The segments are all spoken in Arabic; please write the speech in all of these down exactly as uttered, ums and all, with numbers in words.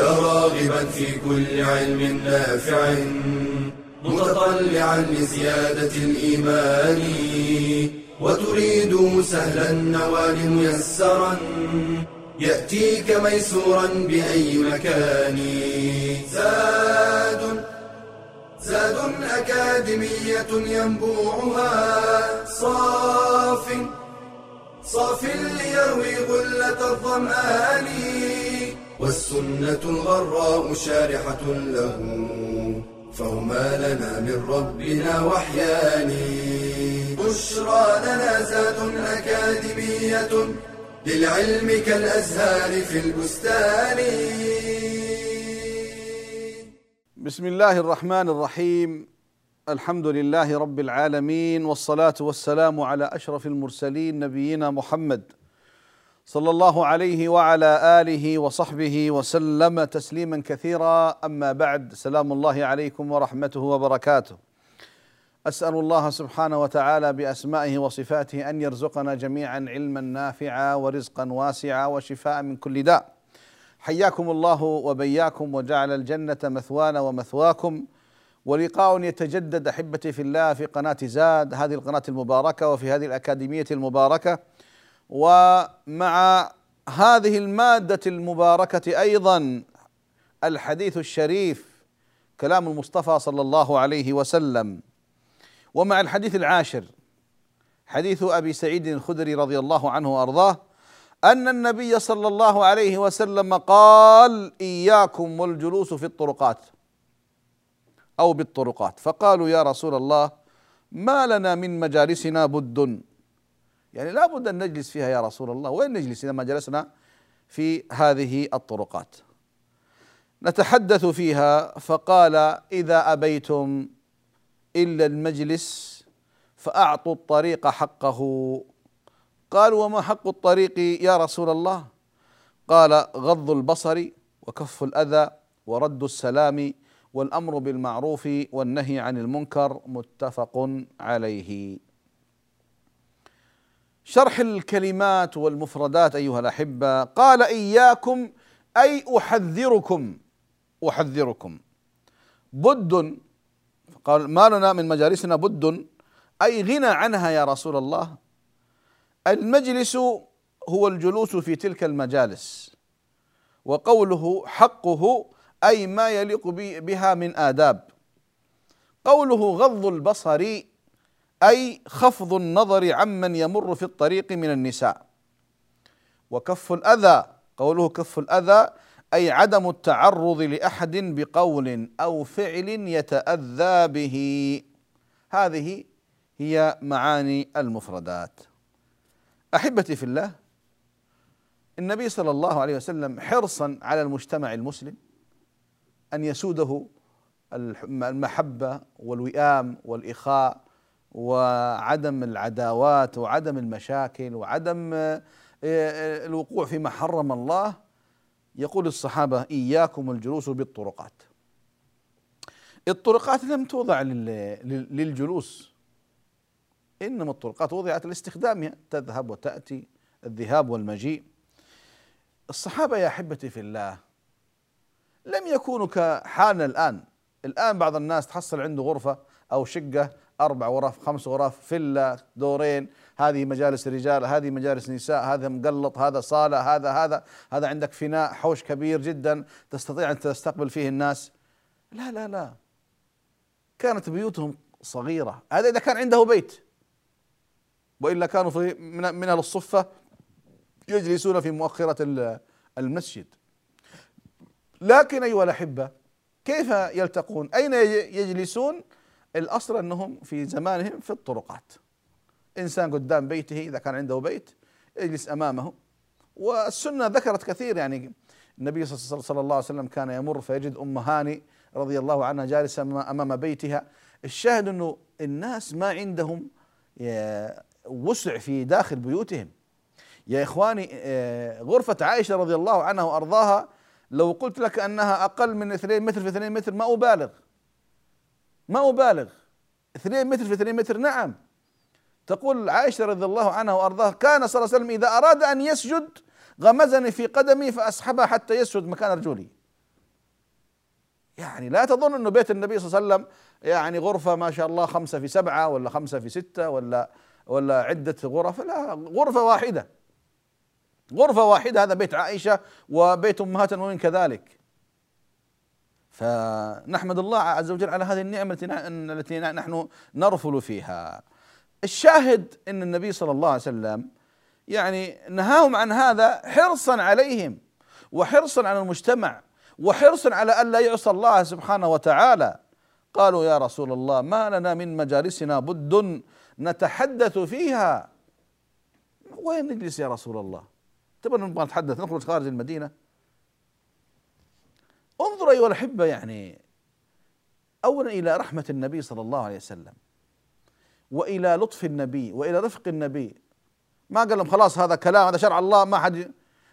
يا راغبا في كل علم نافع متطلعا لزيادة الإيمان وتريد سهلا النوال ميسرا يأتيك ميسورا بأي مكان. زاد زاد أكاديمية ينبوعها صاف صاف ليروي غلة الظمآن والسنة الغراء شارحة له فهما لنا من ربنا وحيان. بشرى لنا زاد أكاديمية للعلم كالأزهار في البستان. بسم الله الرحمن الرحيم، الحمد لله رب العالمين، والصلاة والسلام على أشرف المرسلين نبينا محمد صلى الله عليه وعلى آله وصحبه وسلم تسليما كثيرا، أما بعد، سلام الله عليكم ورحمته وبركاته. أسأل الله سبحانه وتعالى بأسمائه وصفاته أن يرزقنا جميعا علما نافعا ورزقا واسعا وشفاء من كل داء. حياكم الله وبياكم، وجعل الجنة مثوانا ومثواكم. ولقاء يتجدد أحبتي في الله في قناة زاد، هذه القناة المباركة وفي هذه الأكاديمية المباركة، ومع هذه المادة المباركة أيضا الحديث الشريف كلام المصطفى صلى الله عليه وسلم. ومع الحديث العاشر حديث أبي سعيد الخدري رضي الله عنه وأرضاه أن النبي صلى الله عليه وسلم قال: إياكم والجلوس في الطرقات أو بالطرقات. فقالوا: يا رسول الله، ما لنا من مجالسنا بد، يعني لا بد أن نجلس فيها يا رسول الله، وين نجلس إذا ما جلسنا في هذه الطرقات نتحدث فيها؟ فقال: إذا أبيتم إلا المجلس فأعطوا الطريق حقه. قالوا: وما حق الطريق يا رسول الله؟ قال: غض البصر وكف الأذى ورد السلام والأمر بالمعروف والنهي عن المنكر. متفق عليه. شرح الكلمات والمفردات أيها الأحبة. قال: إياكم أي أحذركم أحذركم بد، قال: ما لنا من مجالسنا بد، أي غنى عنها يا رسول الله. المجلس هو الجلوس في تلك المجالس، وقوله حقه أي ما يليق بها من آداب. قوله غض البصر أي خفض النظر عمن يمر في الطريق من النساء. وكف الأذى، قوله كف الأذى أي عدم التعرض لأحد بقول أو فعل يتأذى به. هذه هي معاني المفردات. أحبتي في الله، النبي صلى الله عليه وسلم حرصا على المجتمع المسلم أن يسوده المحبة والوئام والإخاء وعدم العداوات وعدم المشاكل وعدم الوقوع فيما حرم الله. يقول الصحابة: إياكم الجلوس بالطرقات. الطرقات لم توضع للجلوس، إنما الطرقات وضعت لاستخدامها، تذهب وتأتي، الذهاب والمجيء. الصحابة يا أحبتي في الله لم يكونوا كحالنا الآن. الآن بعض الناس تحصل عنده غرفة أو شقة، أربع غرف، خمس غرف، فيلا، دورين، هذه مجالس رجال، هذه مجالس نساء، هذا مقلط، هذا صالة، هذا هذا هذا عندك فناء، حوش كبير جدا تستطيع أن تستقبل فيه الناس. لا لا لا، كانت بيوتهم صغيرة. هذا إذا كان عنده بيت، وإلا كانوا في من أهل الصفة يجلسون في مؤخرة المسجد. لكن أيها الأحبة، كيف يلتقون؟ أين يجلسون؟ الأصل أنهم في زمانهم في الطرقات. إنسان قدام بيته إذا كان عنده بيت يجلس أمامه. والسنة ذكرت كثير، يعني النبي صلى الله عليه وسلم كان يمر فيجد أم هاني رضي الله عنها جالسة أمام بيتها. الشاهد أنه الناس ما عندهم وسع في داخل بيوتهم. يا إخواني، غرفة عائشة رضي الله عنها وأرضاها لو قلت لك أنها أقل من اثنين متر في اثنين متر ما أبالغ، ما أبالغ، اثنين متر في اثنين متر. نعم، تقول عائشة رضي الله عنها وأرضاها: كان صلى الله عليه وسلم إذا أراد أن يسجد غمزني في قدمي فأسحبها حتى يسجد مكان رجولي. يعني لا تظن أنه بيت النبي صلى الله عليه وسلم يعني غرفة ما شاء الله خمسة في سبعة ولا خمسة في ستة ولا ولا عدة غرف، لا، غرفة واحدة، غرفة واحدة. هذا بيت عائشة وبيت أمهات المؤمنين كذلك. فنحمد الله عز وجل على هذه النعمة التي نحن نرفل فيها. الشاهد أن النبي صلى الله عليه وسلم يعني نهاهم عن هذا حرصا عليهم وحرصا على المجتمع وحرصا على ألا يعصى الله سبحانه وتعالى. قالوا يا رسول الله ما لنا من مجالسنا بد نتحدث فيها. وين نجلس يا رسول الله؟ تبغى نتحدث نخرج خارج المدينة؟ انظروا أيها الأحبة يعني أولا إلى رحمة النبي صلى الله عليه وسلم وإلى لطف النبي وإلى رفق النبي. ما قال لهم خلاص هذا كلام، هذا شرع الله ما حد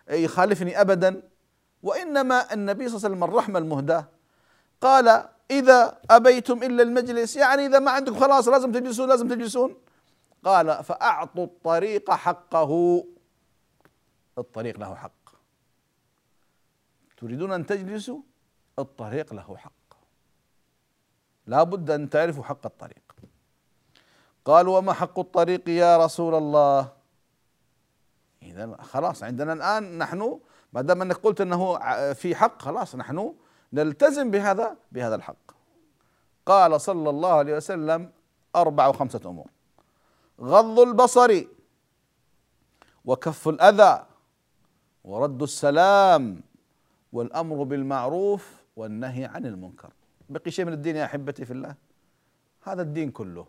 يخالفني أبدا، وإنما النبي صلى الله عليه وسلم الرحمة المهداة قال إذا أبيتم إلا المجلس، يعني إذا ما عندكم خلاص لازم تجلسون لازم تجلسون. قال فأعطوا الطريق حقه، الطريق له حق. تريدون أن تجلسوا؟ الطريق له حق، لا بد أن تعرفوا حق الطريق. قالوا وما حق الطريق يا رسول الله؟ إذا خلاص عندنا الآن نحن ما دام أنك قلت أنه في حق خلاص نحن نلتزم بهذا بهذا الحق. قال صلى الله عليه وسلم أربعة وخمسة أمور: غض البصر، وكف الأذى، ورد السلام، والأمر بالمعروف، والنهي عن المنكر. بقي شيء من الدين يا أحبتي في الله؟ هذا الدين كله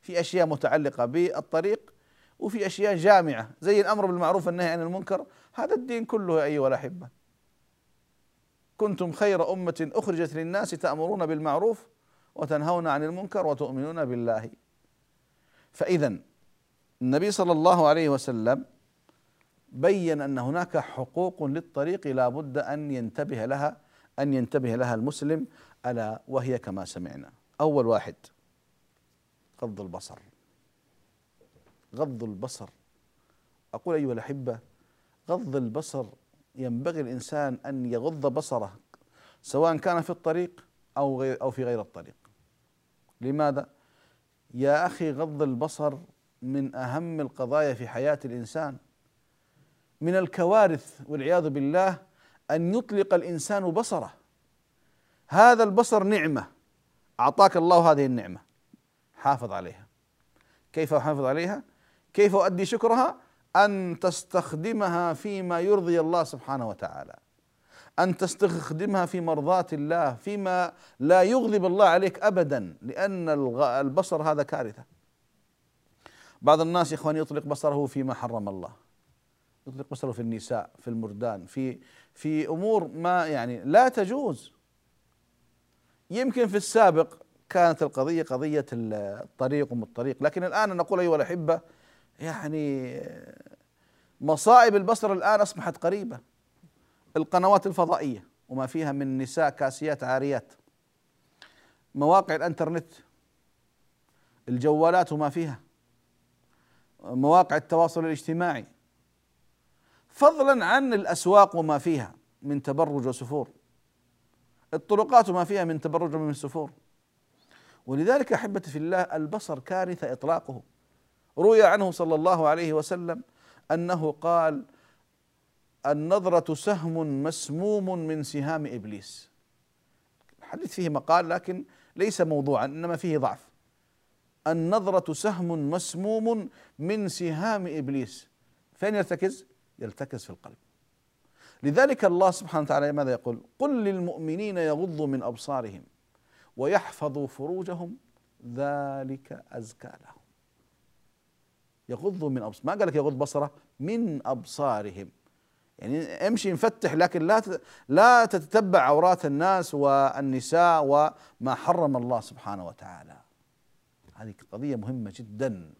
في أشياء متعلقة بالطريق وفي أشياء جامعة زي الأمر بالمعروف والنهي عن المنكر. هذا الدين كله يا أيها الأحبة. كنتم خير أمة أخرجت للناس تأمرون بالمعروف وتنهون عن المنكر وتؤمنون بالله. فإذا النبي صلى الله عليه وسلم بين أن هناك حقوق للطريق لا بد أن ينتبه لها أن ينتبه لها المسلم، ألا وهي كما سمعنا. أول واحد غض البصر. غض البصر، أقول أيها الأحبة غض البصر، ينبغي الإنسان أن يغض بصره سواء كان في الطريق أو غير أو في غير الطريق. لماذا؟ يا أخي غض البصر من أهم القضايا في حياة الإنسان. من الكوارث والعياذ بالله أن يطلق الإنسان بصره. هذا البصر نعمة، أعطاك الله هذه النعمة، حافظ عليها. كيف أحافظ عليها؟ كيف أؤدي شكرها؟ أن تستخدمها فيما يرضي الله سبحانه وتعالى، أن تستخدمها في مرضاة الله، فيما لا يغضب الله عليك أبدا، لأن البصر هذا كارثة. بعض الناس يا إخواني يطلق بصره فيما حرم الله، يطلق بصره في النساء، في المردان، في في أمور ما يعني لا تجوز. يمكن في السابق كانت القضية قضية الطريق وم الطريق، لكن الآن أنا أقول أيها الأحبة يعني مصائب البصر الآن أصبحت قريبة. القنوات الفضائية وما فيها من نساء كاسيات عاريات، مواقع الانترنت، الجوالات وما فيها، مواقع التواصل الاجتماعي، فضلا عن الأسواق وما فيها من تبرج وسفور، الطرقات وما فيها من تبرج ومن سفور. ولذلك أحبتي في الله البصر كارثة إطلاقه. روي عنه صلى الله عليه وسلم أنه قال النظرة سهم مسموم من سهام إبليس. الحديث فيه مقال لكن ليس موضوعا، إنما فيه ضعف. النظرة سهم مسموم من سهام إبليس، فين يرتكز؟ يرتكز في القلب. لذلك الله سبحانه وتعالى ماذا يقول؟ قل للمؤمنين يغضوا من أبصارهم ويحفظوا فروجهم ذلك أزكى لهم. يغضوا من أبصارهم، ما قال لك يغض بصره، من أبصارهم، يعني امشي مفتح لكن لا لا تتتبع عورات الناس والنساء وما حرم الله سبحانه وتعالى. هذه قضية مهمة جدا.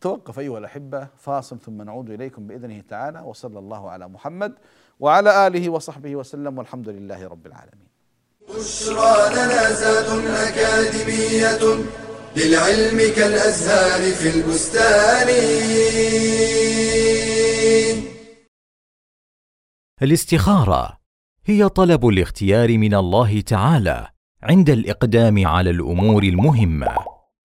توقف أيها الأحبة، فاصل ثم نعود إليكم بإذنه تعالى، وصلى الله على محمد وعلى آله وصحبه وسلم، والحمد لله رب العالمين. بشرى لنا زاد أكاديمية للعلم كالأزهار في البستان. الاستخارة هي طلب الاختيار من الله تعالى عند الإقدام على الأمور المهمة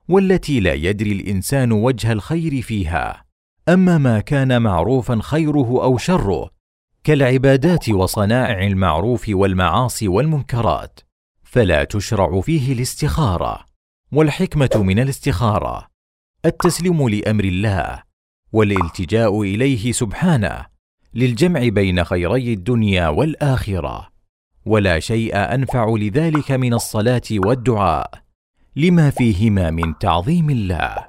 والتي لا يدري الإنسان وجه الخير فيها. أما ما كان معروفا خيره أو شره كالعبادات وصنائع المعروف والمعاصي والمنكرات فلا تشرع فيه الاستخارة. والحكمة من الاستخارة التسليم لأمر الله والالتجاء إليه سبحانه للجمع بين خيري الدنيا والآخرة، ولا شيء أنفع لذلك من الصلاة والدعاء لما فيهما من تعظيم الله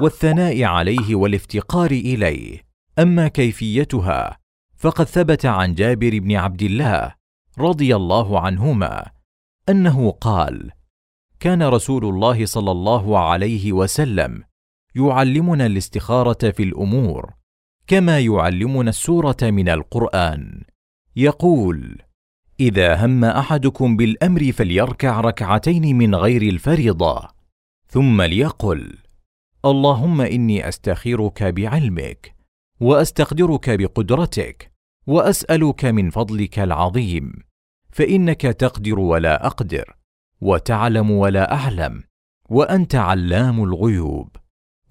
والثناء عليه والافتقار إليه. أما كيفيتها فقد ثبت عن جابر بن عبد الله رضي الله عنهما أنه قال: كان رسول الله صلى الله عليه وسلم يعلمنا الاستخارة في الأمور كما يعلمنا السورة من القرآن، يقول: إذا هم أحدكم بالأمر فليركع ركعتين من غير الفريضة ثم ليقل: اللهم إني أستخيرك بعلمك وأستقدرك بقدرتك وأسألك من فضلك العظيم، فإنك تقدر ولا أقدر وتعلم ولا أعلم وأنت علام الغيوب،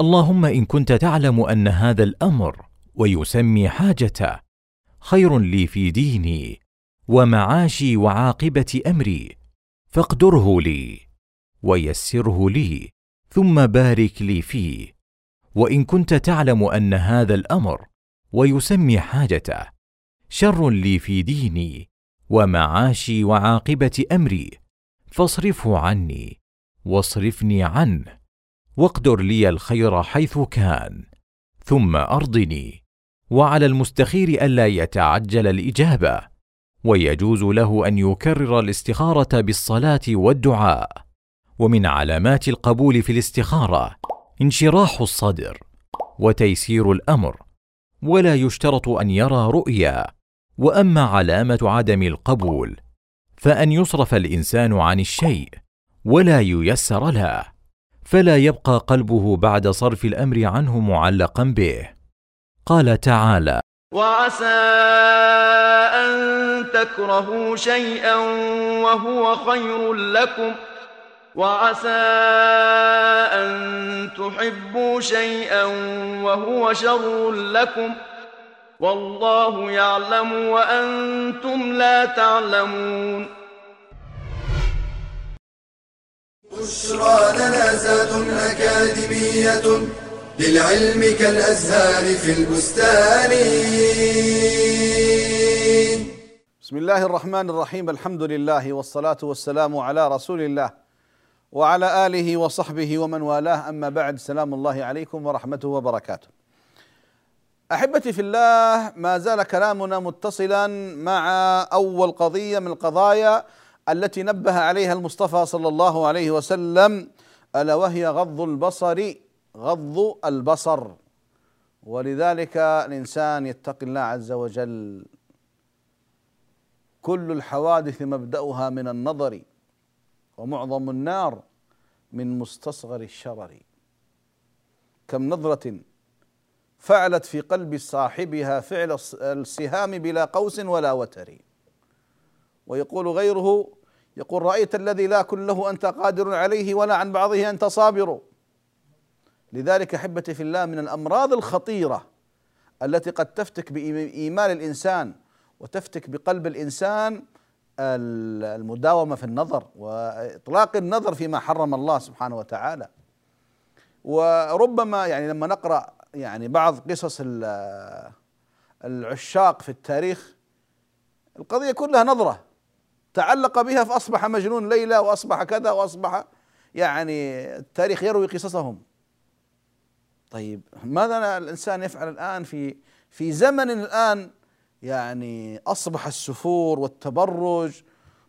اللهم إن كنت تعلم أن هذا الأمر ويسمي حاجته خير لي في ديني ومعاشي وعاقبة أمري فاقدره لي ويسره لي ثم بارك لي فيه، وإن كنت تعلم أن هذا الأمر ويسمي حاجته شر لي في ديني ومعاشي وعاقبة أمري فاصرفه عني واصرفني عنه واقدر لي الخير حيث كان ثم أرضني. وعلى المستخير ألا يتعجل الإجابة، ويجوز له أن يكرر الاستخارة بالصلاة والدعاء. ومن علامات القبول في الاستخارة انشراح الصدر وتيسير الأمر، ولا يشترط أن يرى رؤيا. وأما علامة عدم القبول فأن يصرف الإنسان عن الشيء ولا ييسر له، فلا يبقى قلبه بعد صرف الأمر عنه معلقا به. قال تعالى: وعسى أن تكرهوا شيئا وهو خير لكم وعسى أن تحبوا شيئا وهو شر لكم والله يعلم وأنتم لا تعلمون. بشرى لنا زاد أكاديمية للعلم كالأزهار في البستان. بسم الله الرحمن الرحيم، الحمد لله والصلاة والسلام على رسول الله وعلى آله وصحبه ومن والاه، أما بعد، سلام الله عليكم ورحمته وبركاته. أحبتي في الله، ما زال كلامنا متصلا مع أول قضية من القضايا التي نبه عليها المصطفى صلى الله عليه وسلم، ألا وهي غض البصر، غض البصر. ولذلك الإنسان يتقي الله عز وجل. كل الحوادث مبدأها من النظر، ومعظم النار من مستصغر الشرر. كم نظرة فعلت في قلب صاحبها فعل السهام بلا قوس ولا وتر. ويقول غيره، يقول: رأيت الذي لا كله أنت قادر عليه ولا عن بعضه أنت صابر. لذلك أحبتي في الله، من الأمراض الخطيرة التي قد تفتك بإيمان الإنسان وتفتك بقلب الإنسان المداومة في النظر وإطلاق النظر فيما حرم الله سبحانه وتعالى. وربما يعني لما نقرأ يعني بعض قصص العشاق في التاريخ، القضية كلها نظرة تعلق بها فأصبح مجنون ليلة وأصبح كذا وأصبح، يعني التاريخ يروي قصصهم. طيب ماذا الإنسان يفعل الآن في في زمن الآن يعني أصبح السفور والتبرج،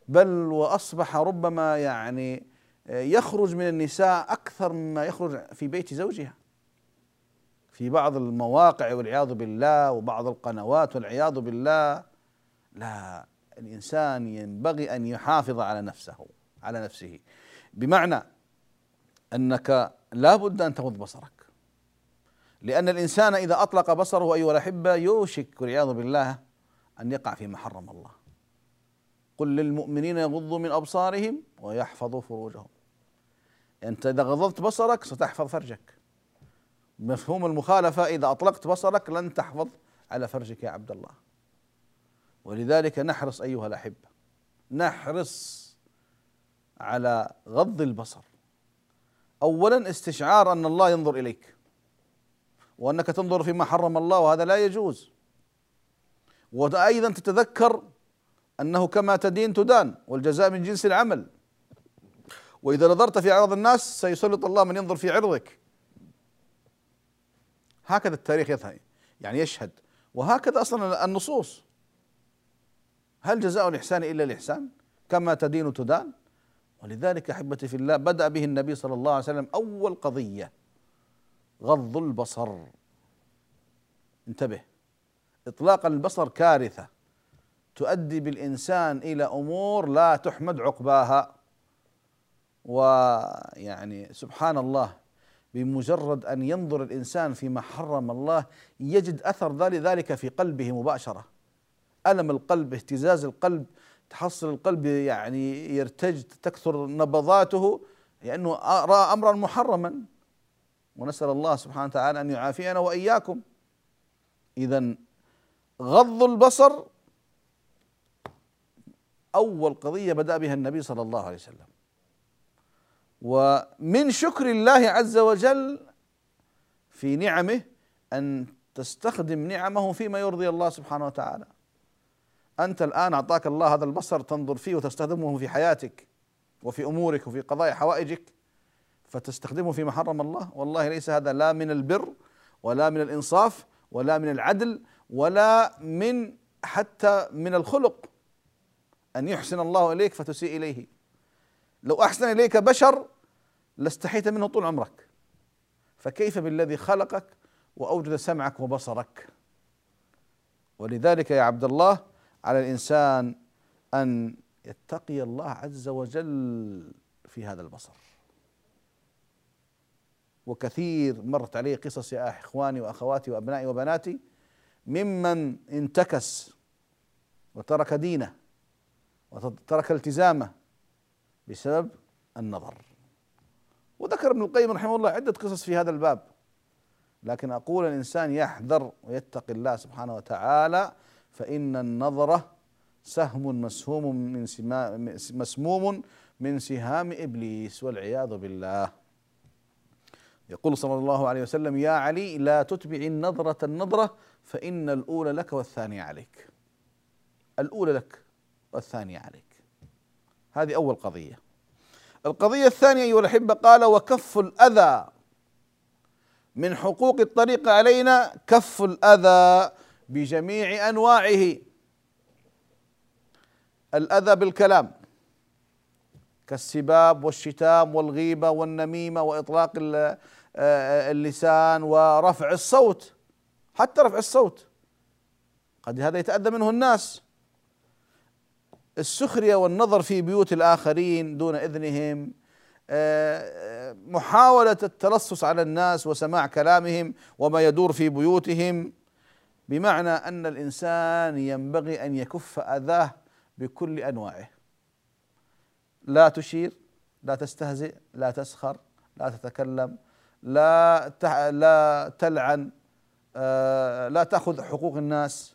بل وأصبح ربما يعني يخرج من النساء أكثر مما يخرج في بيت زوجها في بعض المواقع والعياذ بالله، وبعض القنوات والعياذ بالله. لا، الإنسان ينبغي أن يحافظ على نفسه على نفسه بمعنى أنك لا بد أن تغض بصرك، لأن الإنسان إذا أطلق بصره أيها الأحبة يوشك والعياذ بالله أن يقع فيما حرم الله. قل للمؤمنين يغضوا من أبصارهم ويحفظوا فروجهم. أنت إذا غضضت بصرك ستحفظ فرجك. مفهوم المخالفة إذا أطلقت بصرك لن تحفظ على فرجك يا عبد الله. ولذلك نحرص أيها الأحبة، نحرص على غض البصر. أولا استشعار أن الله ينظر إليك، وأنك تنظر فيما حرم الله وهذا لا يجوز. وأيضا تتذكر أنه كما تدين تدان، والجزاء من جنس العمل. وإذا نظرت في عرض الناس سيسلط الله من ينظر في عرضك. هكذا التاريخ يثني يعني يشهد، وهكذا أصلا النصوص. هل جزاء الإحسان إلا الإحسان؟ كما تدين تدان. ولذلك أحبتي في الله بدأ به النبي صلى الله عليه وسلم أول قضية غض البصر. انتبه، إطلاق البصر كارثة تؤدي بالإنسان إلى أمور لا تحمد عقباها. ويعني سبحان الله، بمجرد أن ينظر الإنسان فيما حرم الله يجد أثر ذلك في قلبه مباشرة. ألم القلب، اهتزاز القلب، تحصل القلب يعني يرتج، تكثر نبضاته، لأنه رأى أمرا محرما. ونسأل الله سبحانه وتعالى أن يعافينا وإياكم. إذا غض البصر أول قضية بدأ بها النبي صلى الله عليه وسلم. ومن شكر الله عز وجل في نعمه أن تستخدم نعمه فيما يرضي الله سبحانه وتعالى. أنت الآن أعطاك الله هذا البصر تنظر فيه وتستخدمه في حياتك وفي أمورك وفي قضاء حوائجك، فتستخدمه فيما حرم الله. والله ليس هذا لا من البر ولا من الإنصاف ولا من العدل ولا من حتى من الخلق أن يحسن الله إليك فتسيء إليه. لو أحسن إليك بشر لاستحيت منه طول عمرك، فكيف بالذي خلقك وأوجد سمعك وبصرك؟ ولذلك يا عبد الله على الإنسان أن يتقي الله عز وجل في هذا البصر. وكثير مرت عليه قصص يا إخواني وأخواتي وأبنائي وبناتي ممن انتكس وترك دينه وترك التزامه بسبب النظر. وذكر ابن القيم رحمه الله عدة قصص في هذا الباب، لكن أقول الإنسان يحذر ويتقي الله سبحانه وتعالى، فإن النظرة سهم مسهوم من سما مسموم من سهام إبليس والعياذ بالله. يقول صلى الله عليه وسلم: يا علي لا تتبع النظرة النظرة فإن الأولى لك والثانية عليك. الأولى لك والثانية عليك. هذه أول قضية. القضية الثانية أيها الأحبة قال: وكف الأذى. من حقوق الطريق علينا كف الأذى بجميع أنواعه. الأذى بالكلام كالسباب والشتام والغيبة والنميمة وإطلاق اللسان ورفع الصوت. حتى رفع الصوت قد هذا يتأذى منه الناس. السخرية والنظر في بيوت الآخرين دون إذنهم، محاولة التلصص على الناس وسماع كلامهم وما يدور في بيوتهم. بمعنى أن الإنسان ينبغي أن يكف أذاه بكل أنواعه. لا تشير، لا تستهزئ، لا تسخر، لا تتكلم، لا لا تلعن، لا تأخذ حقوق الناس،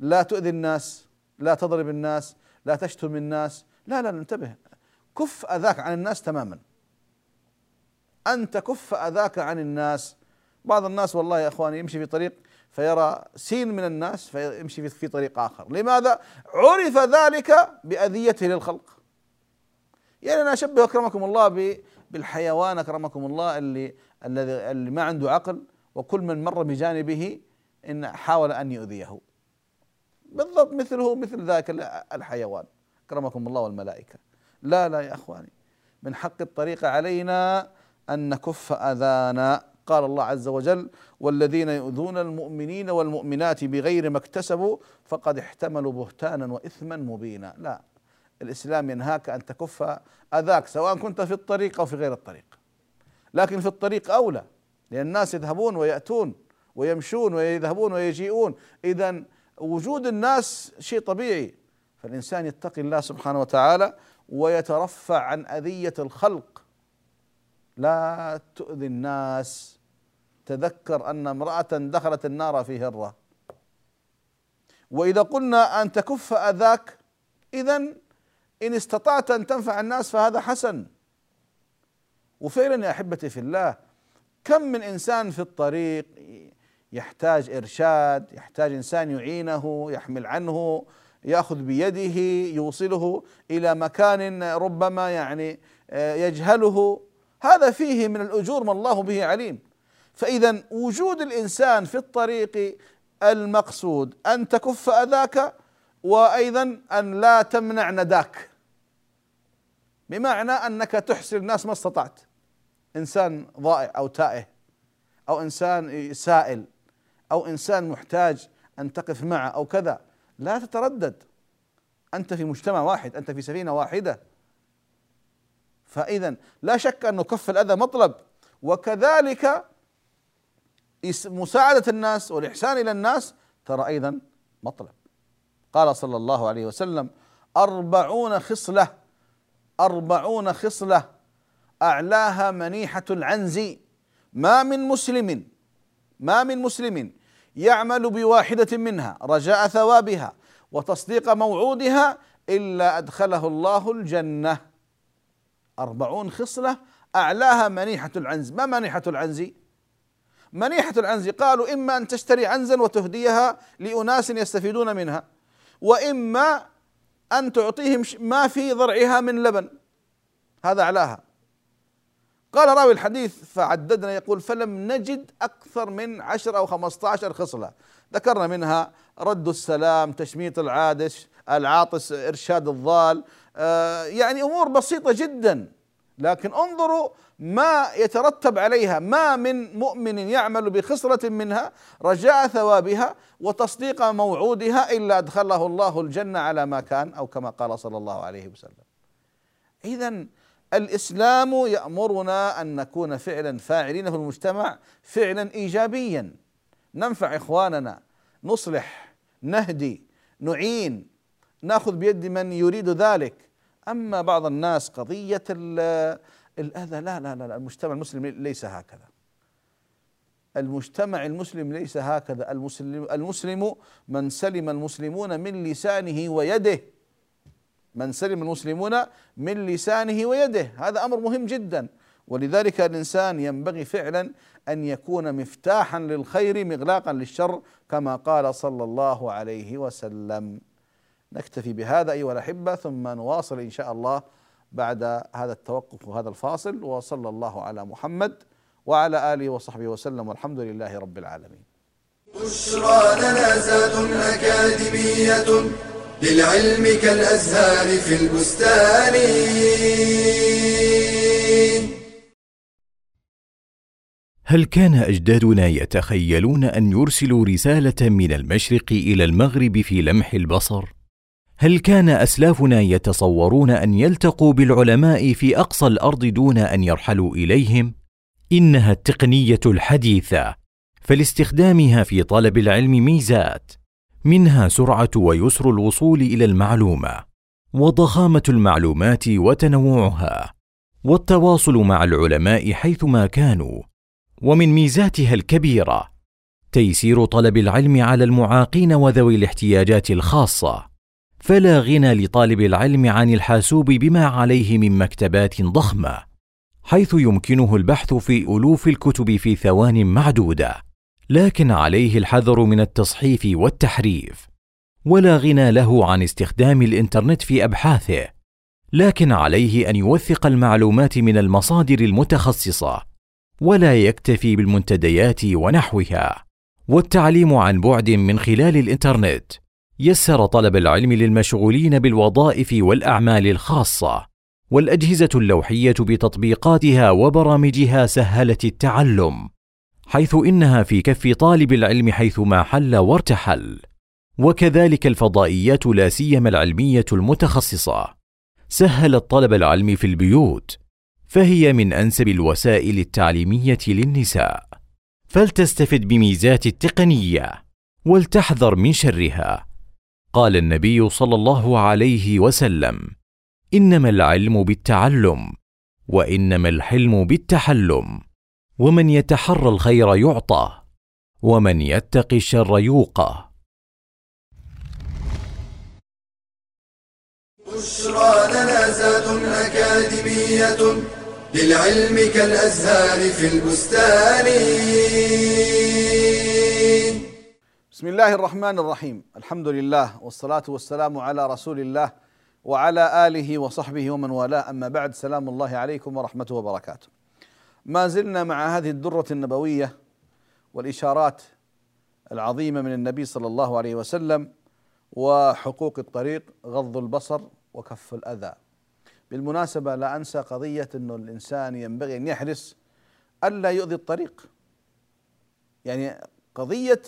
لا تؤذي الناس، لا تضرب الناس، لا تشتم الناس. لا لا انتبه، كف أذاك عن الناس تماما. أنت كف أذاك عن الناس. بعض الناس والله يا إخواني يمشي في طريق فيرى سين من الناس فيمشي في طريق آخر. لماذا؟ عرف ذلك بأذيته للخلق. يعني أنا أشبه أكرمكم الله بالحيوان أكرمكم الله اللي الذي اللي ما عنده عقل، وكل من مر بجانبه إن حاول أن يؤذيه. بالضبط مثله مثل ذاك الحيوان أكرمكم الله والملائكة. لا لا يا أخواني، من حق الطريق علينا أن نكف أذانا. قال الله عز وجل: والذين يؤذون المؤمنين والمؤمنات بغير ما اكتسبوا فقد احتملوا بهتانا وإثما مبينا. لا، الإسلام ينهاك أن تكف أذاك سواء كنت في الطريق أو في غير الطريق. لكن في الطريق أولى، لأن الناس يذهبون ويأتون ويمشون ويذهبون ويجيئون. إذن وجود الناس شيء طبيعي، فالإنسان يتقي الله سبحانه وتعالى ويترفع عن أذية الخلق. لا تؤذي الناس. تذكر أن امرأة دخلت النار في هرة. وإذا قلنا أن تكف أذاك، إذن إن استطعت أن تنفع الناس فهذا حسن. وفعلا يا أحبتي في الله، كم من إنسان في الطريق يحتاج إرشاد، يحتاج إنسان يعينه، يحمل عنه، يأخذ بيده، يوصله إلى مكان ربما يعني يجهله. هذا فيه من الأجور ما الله به عليم. فإذا وجود الإنسان في الطريق المقصود أن تكف أذاك، وأيضا أن لا تمنع نداك، بمعنى أنك تحسن الناس ما استطعت. إنسان ضائع أو تائه أو إنسان سائل أو إنسان محتاج أن تقف معه أو كذا، لا تتردد، أنت في مجتمع واحد، أنت في سفينة واحدة. فإذا لا شك أن كف الأذى مطلب، وكذلك مساعدة الناس والإحسان إلى الناس ترى أيضا مطلب. قال صلى الله عليه وسلم: أربعون خصلة، أربعون خصلة أعلاها منيحة العنز، ما من مسلم ما من مسلم يعمل بواحدة منها رجاء ثوابها وتصديق موعودها إلا أدخله الله الجنة. أربعون خصلة أعلاها منيحة العنز. ما منيحة العنز؟ منيحة العنز قالوا إما أن تشتري عنزا وتهديها لأناس يستفيدون منها، وإما أن تعطيهم ما في ضرعها من لبن، هذا أعلاها. قال راوي الحديث فعددنا، يقول: فلم نجد أكثر من عشر أو خمسة عشر خصلة ذكرنا، منها رد السلام، تشميت العادش العاطس، إرشاد الضال، آه يعني أمور بسيطة جدا، لكن انظروا ما يترتب عليها. ما من مؤمن يعمل بخصلة منها رجاء ثوابها وتصديق موعودها إلا أدخله الله الجنة، على ما كان أو كما قال صلى الله عليه وسلم. إذن الإسلام يأمرنا أن نكون فعلا فاعلين في المجتمع، فعلا إيجابيا، ننفع إخواننا، نصلح، نهدي، نعين، نأخذ بيد من يريد ذلك. أما بعض الناس قضية الأذى، لا لا لا المجتمع المسلم ليس هكذا، المجتمع المسلم ليس هكذا. المسلم, المسلم من سلم المسلمون من لسانه ويده، من سلم المسلمون من لسانه ويده، هذا أمر مهم جدا. ولذلك الإنسان ينبغي فعلا أن يكون مفتاحا للخير مغلاقا للشر، كما قال صلى الله عليه وسلم. نكتفي بهذا أيها الأحبة، ثم نواصل إن شاء الله بعد هذا التوقف وهذا الفاصل. وصلى الله على محمد وعلى آله وصحبه وسلم، والحمد لله رب العالمين. بشرى لنا زاد أكاديمية، للعلم كالأزهار في البستان. هل كان أجدادنا يتخيلون أن يرسلوا رسالة من المشرق إلى المغرب في لمح البصر؟ هل كان أسلافنا يتصورون أن يلتقوا بالعلماء في أقصى الأرض دون أن يرحلوا إليهم؟ إنها التقنية الحديثة، فلاستخدامها في طلب العلم ميزات، منها سرعة ويسر الوصول إلى المعلومة، وضخامة المعلومات وتنوعها، والتواصل مع العلماء حيثما كانوا. ومن ميزاتها الكبيرة تيسير طلب العلم على المعاقين وذوي الاحتياجات الخاصة، فلا غنى لطالب العلم عن الحاسوب بما عليه من مكتبات ضخمة، حيث يمكنه البحث في ألوف الكتب في ثوان معدودة، لكن عليه الحذر من التصحيف والتحريف. ولا غنى له عن استخدام الإنترنت في أبحاثه، لكن عليه أن يوثق المعلومات من المصادر المتخصصة، ولا يكتفي بالمنتديات ونحوها. والتعليم عن بعد من خلال الإنترنت يسر طلب العلم للمشغولين بالوظائف والأعمال الخاصة، والأجهزة اللوحية بتطبيقاتها وبرامجها سهلت التعلم، حيث إنها في كف طالب العلم حيثما حل وارتحل. وكذلك الفضائيات، لا سيما العلمية المتخصصة، سهلت طلب العلم في البيوت، فهي من أنسب الوسائل التعليمية للنساء. فلتستفد بميزات التقنية ولتحذر من شرها، قال النبي صلى الله عليه وسلم: إنما العلم بالتعلم، وإنما الحلم بالتحلم، ومن يتحرى الخير يعطى، ومن يتقي الشر يوقى. بشرى لنا زاد أكاديمية للعلم كالأزهار في البستان. بسم الله الرحمن الرحيم، الحمد لله والصلاة والسلام على رسول الله وعلى آله وصحبه ومن والاه، أما بعد، سلام الله عليكم ورحمته وبركاته. ما زلنا مع هذه الدرة النبوية والإشارات العظيمة من النبي صلى الله عليه وسلم وحقوق الطريق، غض البصر وكف الأذى. بالمناسبة لا أنسى قضية أنه الإنسان ينبغي أن يحرص ألا يؤذي الطريق، يعني قضية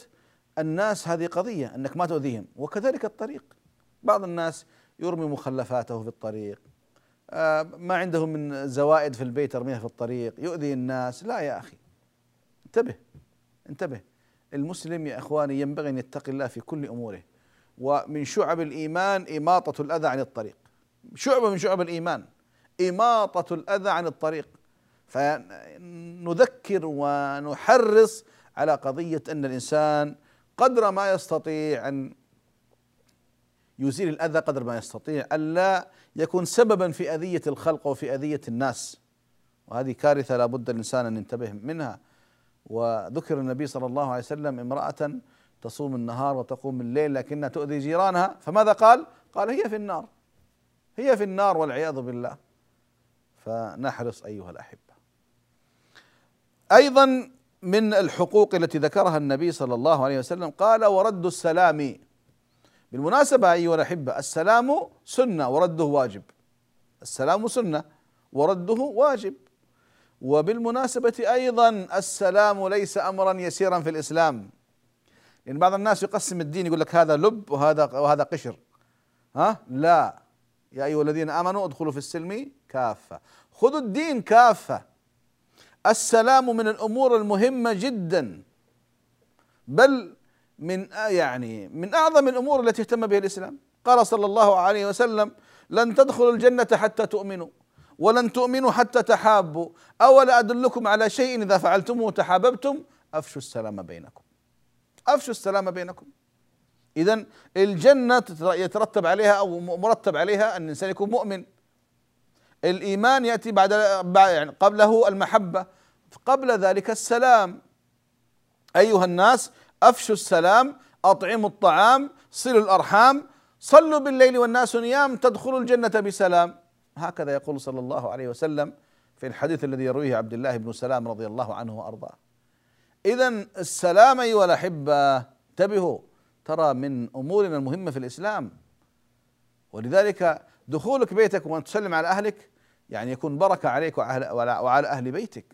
الناس هذه قضية أنك ما تؤذيهم، وكذلك الطريق. بعض الناس يرمي مخلفاته في الطريق، ما عنده من زوائد في البيت يرميها في الطريق، يؤذي الناس. لا يا أخي، انتبه انتبه، المسلم يا إخواني ينبغي أن يتقي الله في كل أموره. ومن شعب الإيمان إماطة الأذى عن الطريق، شعبة من شعب الإيمان إماطة الأذى عن الطريق. فنذكر ونحرص على قضية أن الإنسان قدر ما يستطيع أن يزيل الأذى، قدر ما يستطيع ألا يكون سببا في أذية الخلق وفي أذية الناس، وهذه كارثة لا بد الإنسان أن ينتبه منها. وذكر النبي صلى الله عليه وسلم امرأة تصوم النهار وتقوم الليل لكنها تؤذي جيرانها، فماذا قال؟ قال: هي في النار، هي في النار والعياذ بالله. فنحرص أيها الأحبة. أيضا من الحقوق التي ذكرها النبي صلى الله عليه وسلم قال: ورد السلام. بالمناسبة أيها الأحبة، السلام سنة ورده واجب، السلام سنة ورده واجب. وبالمناسبة أيضا السلام ليس أمرا يسيرا في الإسلام، لأن بعض الناس يقسم الدين، يقول لك هذا لب وهذا وهذا قشر. ها؟ لا، يا أيها الذين آمنوا ادخلوا في السلم كافة، خذوا الدين كافة. السلام من الأمور المهمة جدا، بل من يعني من أعظم الأمور التي اهتم بها الإسلام. قال صلى الله عليه وسلم: لن تدخلوا الجنة حتى تؤمنوا، ولن تؤمنوا حتى تحابوا، أولا أدلكم على شيء إذا فعلتموه تحاببتم، أفشوا السلام بينكم، أفشوا السلام بينكم. إذن الجنة يترتب عليها أو مرتب عليها أن الإنسان يكون مؤمن. الإيمان يأتي بعد، يعني قبله المحبة، قبل ذلك السلام. أيها الناس، أفشوا السلام، أطعموا الطعام، صلوا الأرحام، صلوا بالليل والناس نيام، تدخلوا الجنة بسلام. هكذا يقول صلى الله عليه وسلم في الحديث الذي يرويه عبد الله بن سلام رضي الله عنه وأرضاه. إذن السلام أيها الأحبة، انتبهوا، ترى من أمورنا المهمة في الإسلام. ولذلك دخولك بيتك وأن تسلم على أهلك يعني يكون بركة عليك وعلى أهل بيتك،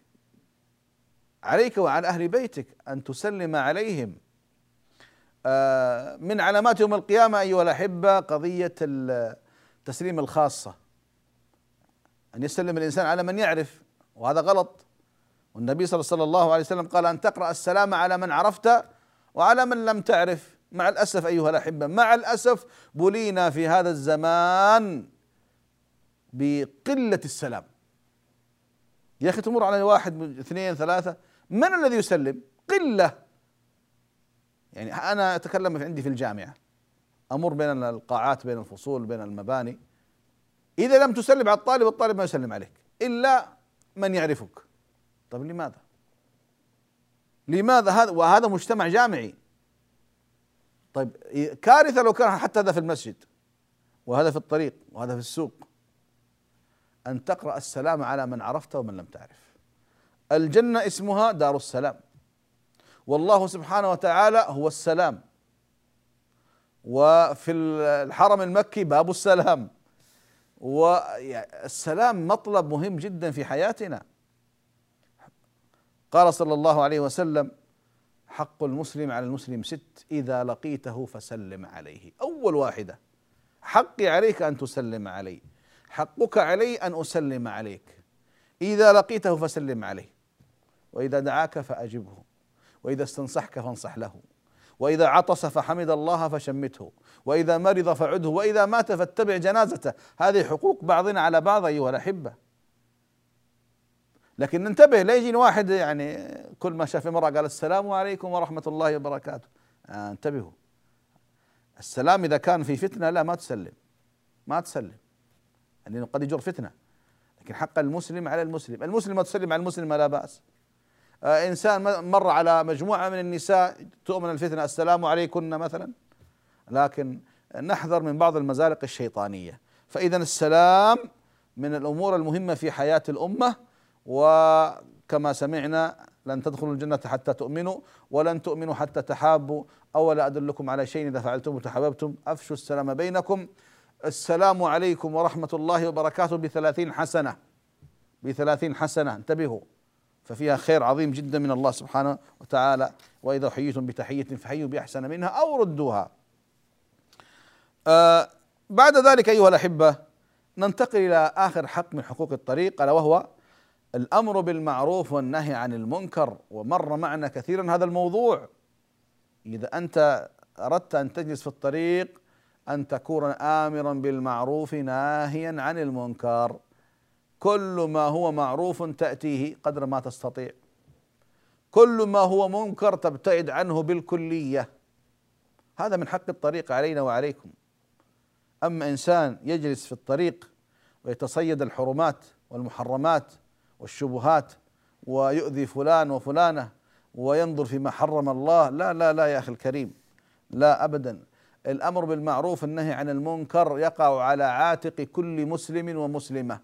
عليك وعلى أهل بيتك أن تسلم عليهم. من علامات يوم القيامة أيها الأحبة قضية التسليم الخاصة، أن يسلم الإنسان على من يعرف، وهذا غلط. والنبي صلى الله عليه وسلم قال أن تقرأ السلام على من عرفت وعلى من لم تعرف. مع الأسف أيها الأحبة، مع الأسف بلينا في هذا الزمان بقلة السلام. يا أخي تمر على واحد اثنين ثلاثة، من الذي يسلم؟ قلة. يعني أنا أتكلم عندي في الجامعة، أمر بين القاعات، بين الفصول، بين المباني، إذا لم تسلم على الطالب، الطالب ما يسلم عليك إلا من يعرفك. طيب لماذا؟ لماذا هذا؟ وهذا مجتمع جامعي. طيب كارثة لو كان حتى هذا في المسجد، وهذا في الطريق، وهذا في السوق. أن تقرأ السلام على من عرفت ومن لم تعرف. الجنة اسمها دار السلام، والله سبحانه وتعالى هو السلام. وفي الحرم المكي باب السلام. والسلام مطلب مهم جدا في حياتنا. قال صلى الله عليه وسلم: حق المسلم على المسلم ست، إذا لقيته فسلم عليه. أول واحدة، حقي عليك أن تسلم علي، حقك علي أن أسلم عليك. إذا لقيته فسلم عليه، وإذا دعاك فأجبه، وإذا استنصحك فانصح له، وإذا عطس فحمد الله فشمته، وإذا مرض فعده، وإذا مات فاتبع جنازته. هذه حقوق بعضنا على بعض أيها الأحبة. لكن ننتبه لا يجي واحد يعني كل ما شاف مرة قال السلام عليكم ورحمة الله وبركاته. آه انتبهوا، السلام إذا كان في فتنة لا ما تسلم، ما تسلم، لأنه قد يجر فتنة. لكن حق المسلم على المسلم، المسلمة تسلم على المسلمة لا بأس. آه إنسان مر على مجموعة من النساء تؤمن الفتنة السلام عليكن مثلا، لكن نحذر من بعض المزالق الشيطانية. فإذا السلام من الأمور المهمة في حياة الأمة، وكما سمعنا لن تدخلوا الجنة حتى تؤمنوا، ولن تؤمنوا حتى تحابوا، أولا أدلكم على شيء إذا فعلتم وتحاببتم أفشوا السلام بينكم. السلام عليكم ورحمة الله وبركاته بثلاثين حسنة، بثلاثين حسنة، انتبهوا، ففيها خير عظيم جدا من الله سبحانه وتعالى. وإذا حييتم بتحية فحيوا بأحسن منها أو ردوها. آه بعد ذلك أيها الأحبة ننتقل إلى آخر حق من حقوق الطريق، ألا وهو الأمر بالمعروف والنهي عن المنكر. ومر معنا كثيرا هذا الموضوع. إذا أنت أردت أن تجلس في الطريق أن تكون آمرا بالمعروف ناهيا عن المنكر، كل ما هو معروف تأتيه قدر ما تستطيع، كل ما هو منكر تبتعد عنه بالكلية. هذا من حق الطريق علينا وعليكم. أما إنسان يجلس في الطريق ويتصيد الحرمات والمحرمات والشبهات ويؤذي فلان وفلانة وينظر فيما حرم الله، لا لا لا يا أخي الكريم، لا أبدا. الأمر بالمعروف والنهي عن المنكر يقع على عاتق كل مسلم ومسلمة.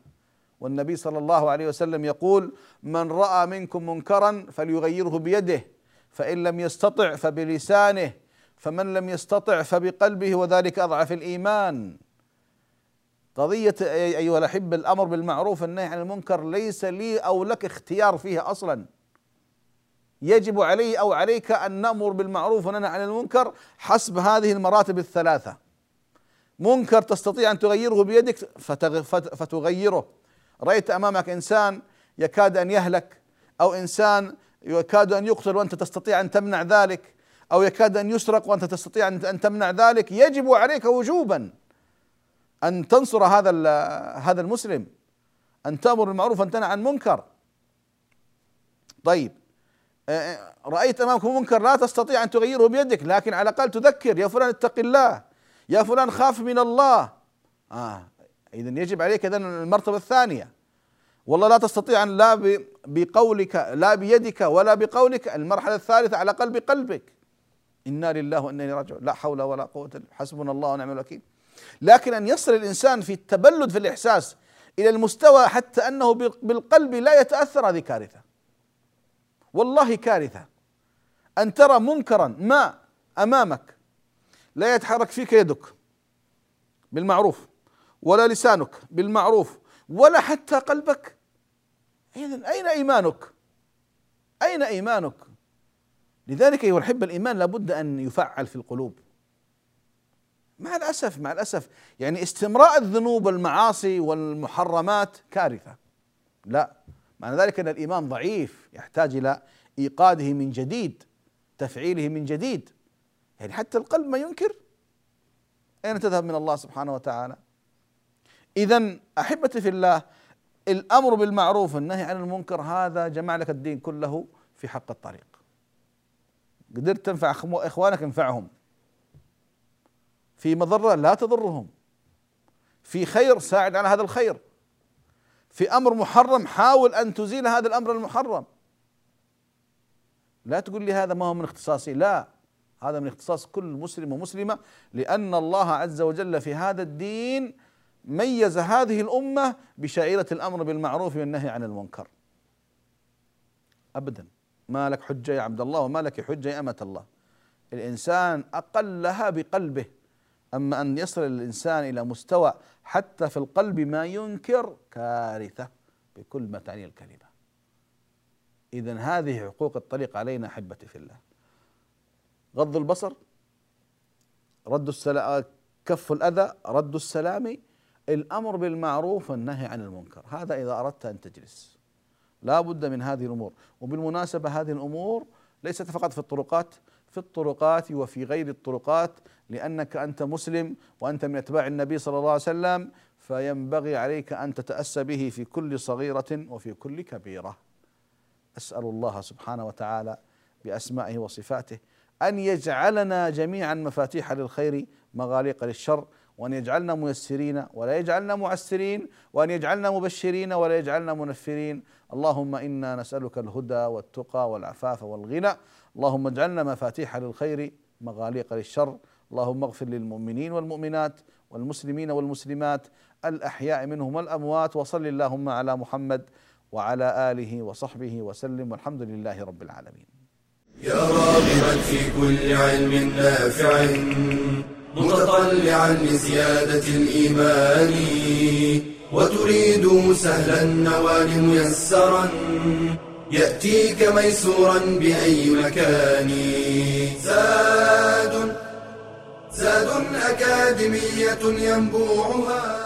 والنبي صلى الله عليه وسلم يقول: من رأى منكم منكرا فليغيره بيده، فإن لم يستطع فبلسانه، فمن لم يستطع فبقلبه، وذلك أضعف الإيمان. قضية أيها الأحبة الأمر بالمعروف والنهي عن المنكر ليس لي أو لك اختيار فيها أصلا. يجب علي أو عليك أن نأمر بالمعروف وننهى عن المنكر حسب هذه المراتب الثلاثة. منكر تستطيع أن تغيره بيدك فتغيره. رأيت أمامك إنسان يكاد أن يهلك، أو إنسان يكاد أن يقتل وأنت تستطيع أن تمنع ذلك، أو يكاد أن يسرق وأنت تستطيع أن تمنع ذلك، يجب عليك وجوبا أن تنصر هذا هذا المسلم، أن تأمر بالمعروف وتنهى عن المنكر. طيب، رأيت أمامك منكر لا تستطيع أن تغيره بيدك، لكن على الأقل تذكر: يا فلان اتق الله، يا فلان خاف من الله. آه إذن يجب عليك إذن المرتبة الثانية. والله لا تستطيع أن لا بقولك لا بيدك ولا بقولك، المرحلة الثالثة على الأقل بقلبك: إنا لله وإنا إليه راجعون، لا حول ولا قوة إلا بالله، حسبنا الله ونعم الوكيل. لكن أن يصل الإنسان في التبلد في الإحساس إلى المستوى حتى أنه بالقلب لا يتأثر، هذه كارثة، والله كارثة. أن ترى منكرا ما أمامك لا يتحرك فيك يدك بالمعروف، ولا لسانك بالمعروف، ولا حتى قلبك، إذن أين إيمانك؟ أين إيمانك؟ لذلك أيها الأحبة الإيمان لابد أن يفعل في القلوب. مع الأسف مع الأسف يعني استمراء الذنوب والمعاصي والمحرمات كارثة. لا، معنى ذلك أن الإيمان ضعيف، يحتاج إلى إيقاده من جديد، تفعيله من جديد. يعني حتى القلب ما ينكر، أين تذهب من الله سبحانه وتعالى؟ إذن أحبتي في الله، الأمر بالمعروف والنهي عن المنكر هذا جمع لك الدين كله في حق الطريق. قدرت تنفع إخوانك انفعهم، في مضرة لا تضرهم، في خير ساعد على هذا الخير، في أمر محرم حاول أن تزيل هذا الأمر المحرم. لا تقول لي هذا ما هو من اختصاصي، لا، هذا من اختصاص كل مسلم ومسلمة، لأن الله عز وجل في هذا الدين ميز هذه الأمة بشعيرة الأمر بالمعروف والنهي عن المنكر. أبدا، ما لك حجة يا عبد الله، وما لك حجة يا أمة الله. الإنسان أقلها بقلبه، أما أن يصل الإنسان إلى مستوى حتى في القلب ما ينكر، كارثة بكل ما تعنيه الكلمة. إذن هذه حقوق الطريق علينا أحبتي في الله: غض البصر، رد السلام، كف الأذى، رد السلام، الأمر بالمعروف والنهي عن المنكر. هذا إذا أردت أن تجلس لا بد من هذه الأمور. وبالمناسبة هذه الأمور ليست فقط في الطرقات، في الطرقات وفي غير الطرقات، لأنك أنت مسلم وأنت من أتباع النبي صلى الله عليه وسلم، فينبغي عليك أن تتأسى به في كل صغيرة وفي كل كبيرة. أسأل الله سبحانه وتعالى بأسمائه وصفاته أن يجعلنا جميعا مفاتيح للخير مغاليق للشر، وأن يجعلنا ميسرين ولا يجعلنا معسرين، وأن يجعلنا مبشرين ولا يجعلنا منفرين. اللهم إنا نسألك الهدى والتقى والعفاف والغنى، اللهم اجعلنا مفاتيح للخير مغاليق للشر. اللهم اغفر للمؤمنين والمؤمنات والمسلمين والمسلمات الأحياء منهم والأموات، وصل اللهم على محمد وعلى آله وصحبه وسلم، والحمد لله رب العالمين. يا راغبا في كل علم نافع، متطلعا لزيادة الإيمان، وتريد سهلا النوال ميسرا، يأتيك ميسورا بأي مكان. زاد زاد أكاديمية ينبوعها